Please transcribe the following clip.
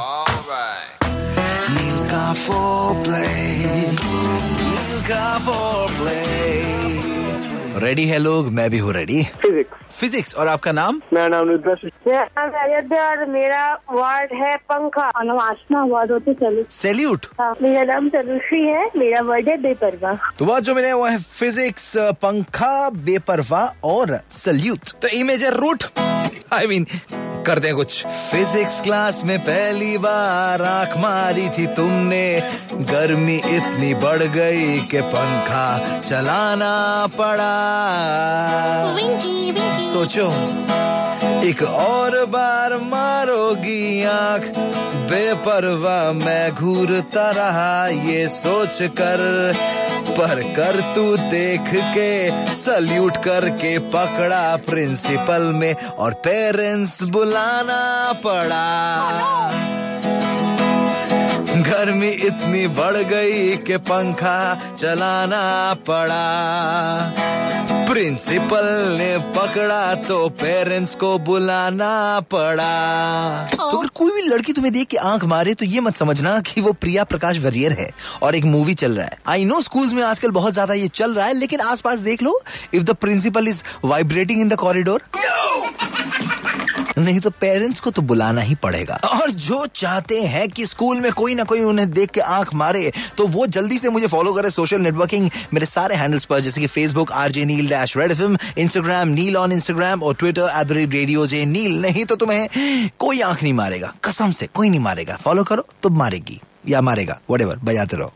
All right. Neil ka foreplay, Neil ka foreplay. Ready है लोग, मैं भी हूँ रेडी. फिजिक्स. और आपका नाम? मेरा नाम निद्रा सुशीस. मेरा नाम अजद है और मेरा वार्ड है पंखा. आसना वार्ड होते सैल्यूट. मेरा नाम सलूश्री है, मेरा वर्ड है बेपरवाह. तो वार्ड जो मिले वो है फिजिक्स, पंखा, बेपरवाह और सल्यूट. तो इमेजर रूट करते हैं कुछ. फिजिक्स क्लास में पहली बार आंख मारी थी तुमने, गर्मी इतनी बढ़ गई कि पंखा चलाना पड़ा. विंकी, विंकी. सोचो एक और बार मारोगी आंख, बेपरवाह मैं घूरता रहा ये सोच कर, पर कर तू देख के सल्यूट करके पकड़ा प्रिंसिपल में और पेरेंट्स बुलाना पड़ा. गर्मी इतनी बढ़ गई कि पंखा चलाना पड़ा. प्रिंसिपल ने पकड़ा तो पेरेंट्स को बुलाना पड़ा. तो अगर कोई भी लड़की तुम्हें देख के आंख मारे तो ये मत समझना कि वो प्रिया प्रकाश वरियर है और एक मूवी चल रहा है. आई नो स्कूल्स में आजकल बहुत ज्यादा ये चल रहा है, लेकिन आसपास देख लो. If the principal is vibrating in the corridor, नहीं तो पेरेंट्स को तो बुलाना ही पड़ेगा. और जो चाहते हैं कि स्कूल में कोई ना कोई उन्हें देख के आंख मारे, तो वो जल्दी से मुझे फॉलो करें सोशल नेटवर्किंग मेरे सारे हैंडल्स पर, जैसे कि Facebook RJ Neil-RedFM, Instagram nil on Instagram और ट्विटर @RadioJNeil. नहीं तो तुम्हें कोई आंख नहीं मारेगा, कसम से कोई नहीं मारेगा. फॉलो करो तो मारेगी या मारेगा, व्हाटएवर, बजाते रहो.